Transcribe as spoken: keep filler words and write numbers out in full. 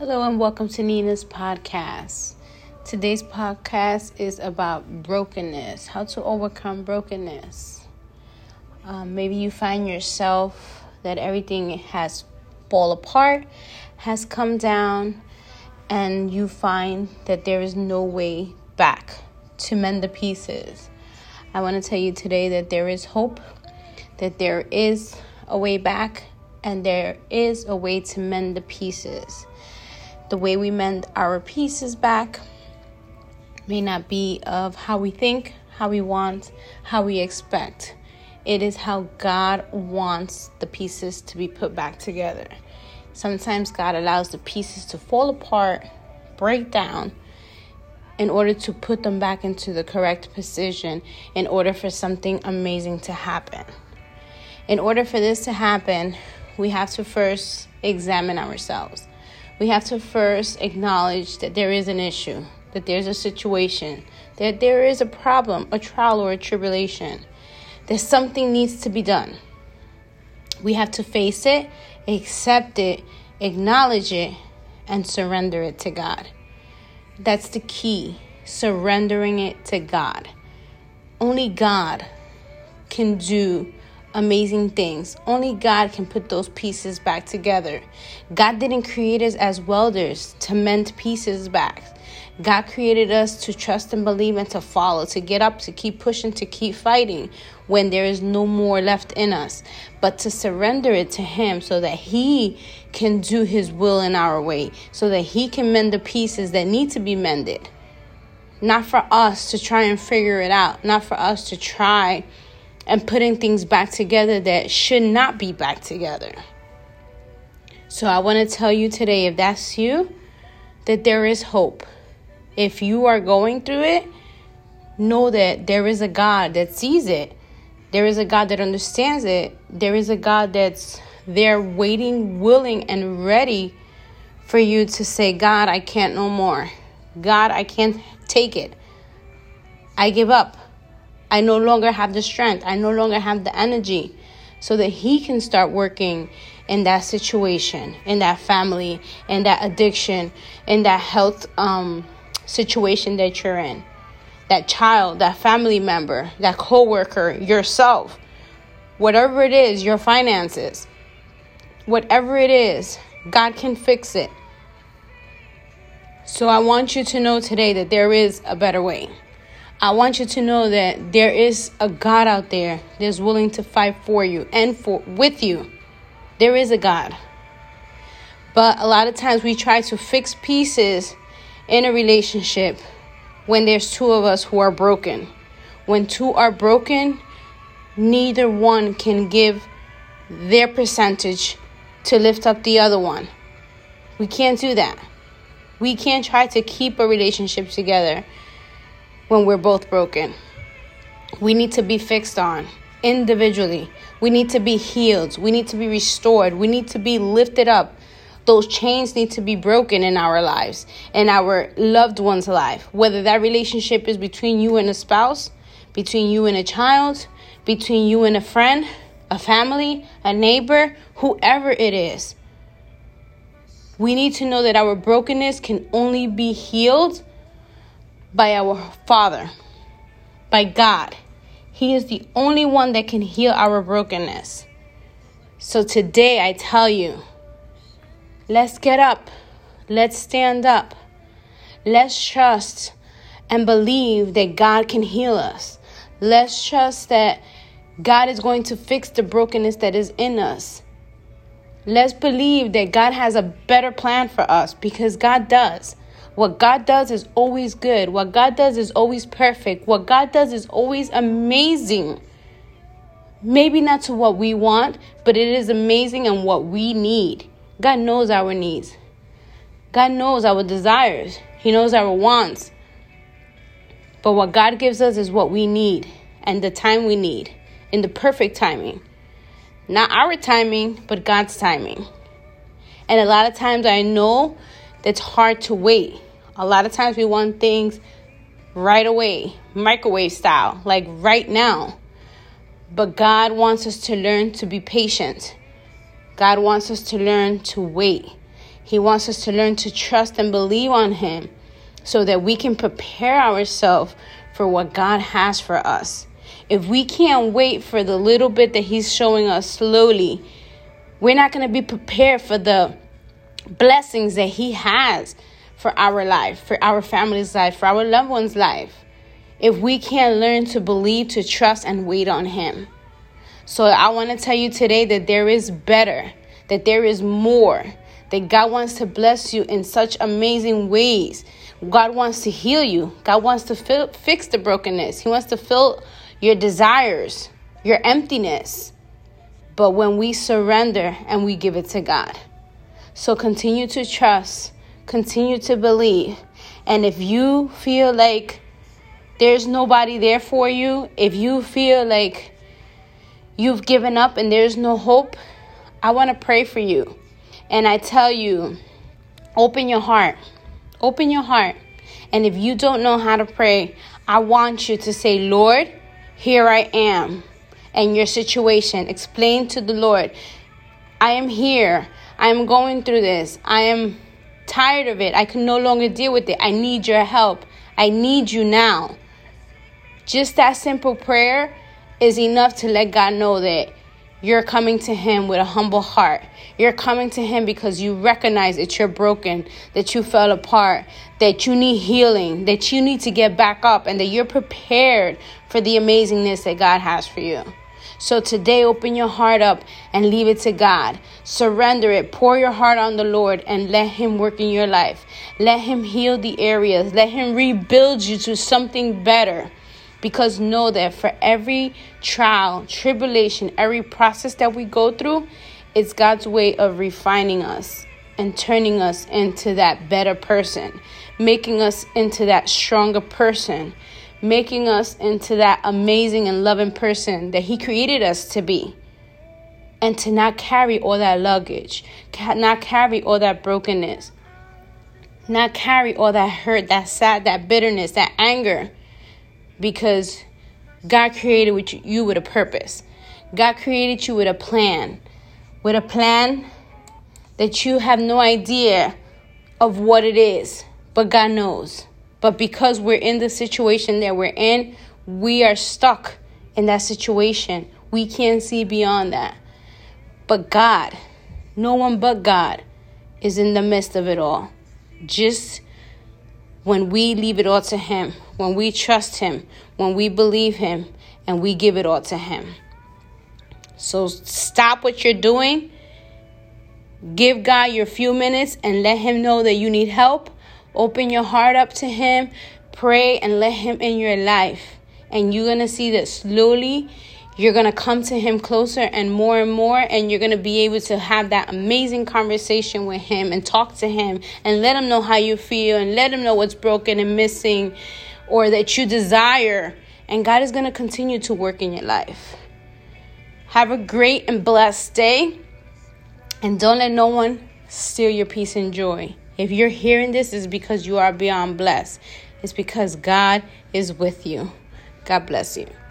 Hello and welcome to Nina's podcast. Today's podcast is about brokenness, how to overcome brokenness. Um, maybe you find yourself that everything has fallen apart, has come down, and you find that there is no way back to mend the pieces. I want to tell you today that there is hope, that there is a way back, and there is a way to mend the pieces. The way we mend our pieces back may not be of how we think, how we want, how we expect. It is how God wants the pieces to be put back together. Sometimes God allows the pieces to fall apart, break down, in order to put them back into the correct position, in order for something amazing to happen. In order for this to happen, we have to first examine ourselves. We have to first acknowledge that there is an issue, that there's a situation, that there is a problem, a trial or a tribulation, that something needs to be done. We have to face it, accept it, acknowledge it, and surrender it to God. That's the key, surrendering it to God. Only God can do amazing things. Only God can put those pieces back together. God didn't create us as welders to mend pieces back. God created us to trust and believe and to follow, to get up, to keep pushing, to keep fighting when there is no more left in us, but to surrender it to Him so that He can do His will in our way, so that He can mend the pieces that need to be mended. Not for us to try and figure it out, not for us to try and putting things back together that should not be back together. So I want to tell you today, if that's you, that there is hope. If you are going through it, know that there is a God that sees it. There is a God that understands it. There is a God that's there waiting, willing, and ready for you to say, God, I can't no more. God, I can't take it. I give up. I no longer have the strength. I no longer have the energy, so that He can start working in that situation, in that family, in that addiction, in that health um, situation that you're in, that child, that family member, that coworker, yourself, whatever it is, your finances, whatever it is, God can fix it. So I want you to know today that there is a better way. I want you to know that there is a God out there that is willing to fight for you and for with you. There is a God. But a lot of times we try to fix pieces in a relationship when there's two of us who are broken. When two are broken, neither one can give their percentage to lift up the other one. We can't do that. We can't try to keep a relationship together when we're both broken. We need to be fixed on individually. We need to be healed. We need to be restored. We need to be lifted up. Those chains need to be broken in our lives, in our loved one's life. Whether that relationship is between you and a spouse, between you and a child, between you and a friend, a family, a neighbor, whoever it is. We need to know that our brokenness can only be healed by our Father, by God. He is the only one that can heal our brokenness. So today I tell you, let's get up. Let's stand up. Let's trust and believe that God can heal us. Let's trust that God is going to fix the brokenness that is in us. Let's believe that God has a better plan for us, because God does. What God does is always good. What God does is always perfect. What God does is always amazing. Maybe not to what we want, but it is amazing and what we need. God knows our needs. God knows our desires. He knows our wants. But what God gives us is what we need and the time we need, in the perfect timing. Not our timing, but God's timing. And a lot of times I know that's hard to wait. A lot of times we want things right away, microwave style, like right now. But God wants us to learn to be patient. God wants us to learn to wait. He wants us to learn to trust and believe on him so that we can prepare ourselves for what God has for us. If we can't wait for the little bit that he's showing us slowly, we're not going to be prepared for the blessings that he has for our life, for our family's life, for our loved one's life, if we can't learn to believe, to trust, and wait on him. So I want to tell you today that there is better, that there is more, that God wants to bless you in such amazing ways. God wants to heal you. God wants to fill, fix the brokenness. He wants to fill your desires, your emptiness. But when we surrender and we give it to God. So continue to trust, continue to believe. And if you feel like there's nobody there for you, if you feel like you've given up and there's no hope, I want to pray for you. And I tell you, open your heart. Open your heart. And if you don't know how to pray, I want you to say, Lord, here I am. And your situation, explain to the Lord, I am here. I am going through this. I am tired of it. I can no longer deal with it. I need your help. I need you now. Just that simple prayer is enough to let God know that you're coming to him with a humble heart. You're coming to him because you recognize that you're broken, that you fell apart, that you need healing, that you need to get back up, and that you're prepared for the amazingness that God has for you. So today, open your heart up and leave it to God. Surrender it. Pour your heart on the Lord and let him work in your life. Let him heal the areas. Let him rebuild you to something better. Because know that for every trial, tribulation, every process that we go through, it's God's way of refining us and turning us into that better person, making us into that stronger person, making us into that amazing and loving person that he created us to be. And to not carry all that luggage, not carry all that brokenness, not carry all that hurt, that sad, that bitterness, that anger. Because God created you with a purpose. God created you with a plan. With a plan that you have no idea of what it is. But God knows. But because we're in the situation that we're in, we are stuck in that situation. We can't see beyond that. But God, no one but God, is in the midst of it all. Just when we leave it all to him, when we trust him, when we believe him, and we give it all to him. So stop what you're doing. Give God your few minutes and let him know that you need help. Open your heart up to him. Pray and let him in your life. And you're going to see that slowly you're going to come to him closer and more and more. And you're going to be able to have that amazing conversation with him and talk to him and let him know how you feel and let him know what's broken and missing or that you desire. And God is going to continue to work in your life. Have a great and blessed day. And don't let no one steal your peace and joy. If you're hearing this, it's because you are beyond blessed. It's because God is with you. God bless you.